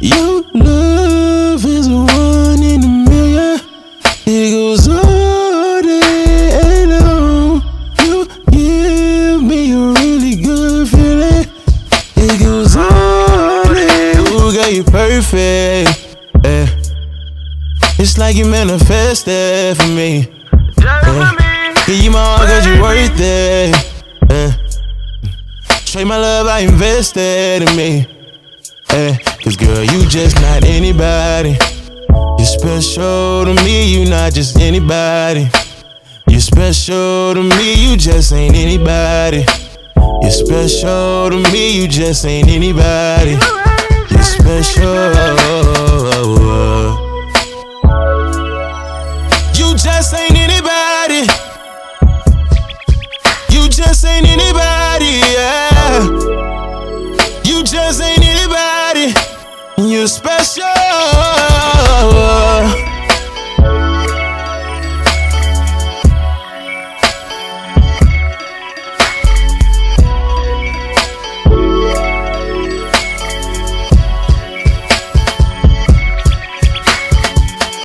Your love is one in a million. It goes all day long. You give me a really good feeling. It goes all day. Ooh, girl, you perfect. Yeah. It's like you manifested for me. Yeah. Give you my heart 'cause you're worth it. Yeah. Straight my love, I invested in me. Yeah. 'Cause girl, you just not anybody. You're special to me, you not just anybody. You're special to me, you just ain't anybody. You're special to me, you just ain't anybody. You're special. You just ain't anybody. You just ain't anybody, yeah. You just ain't anybody. You special.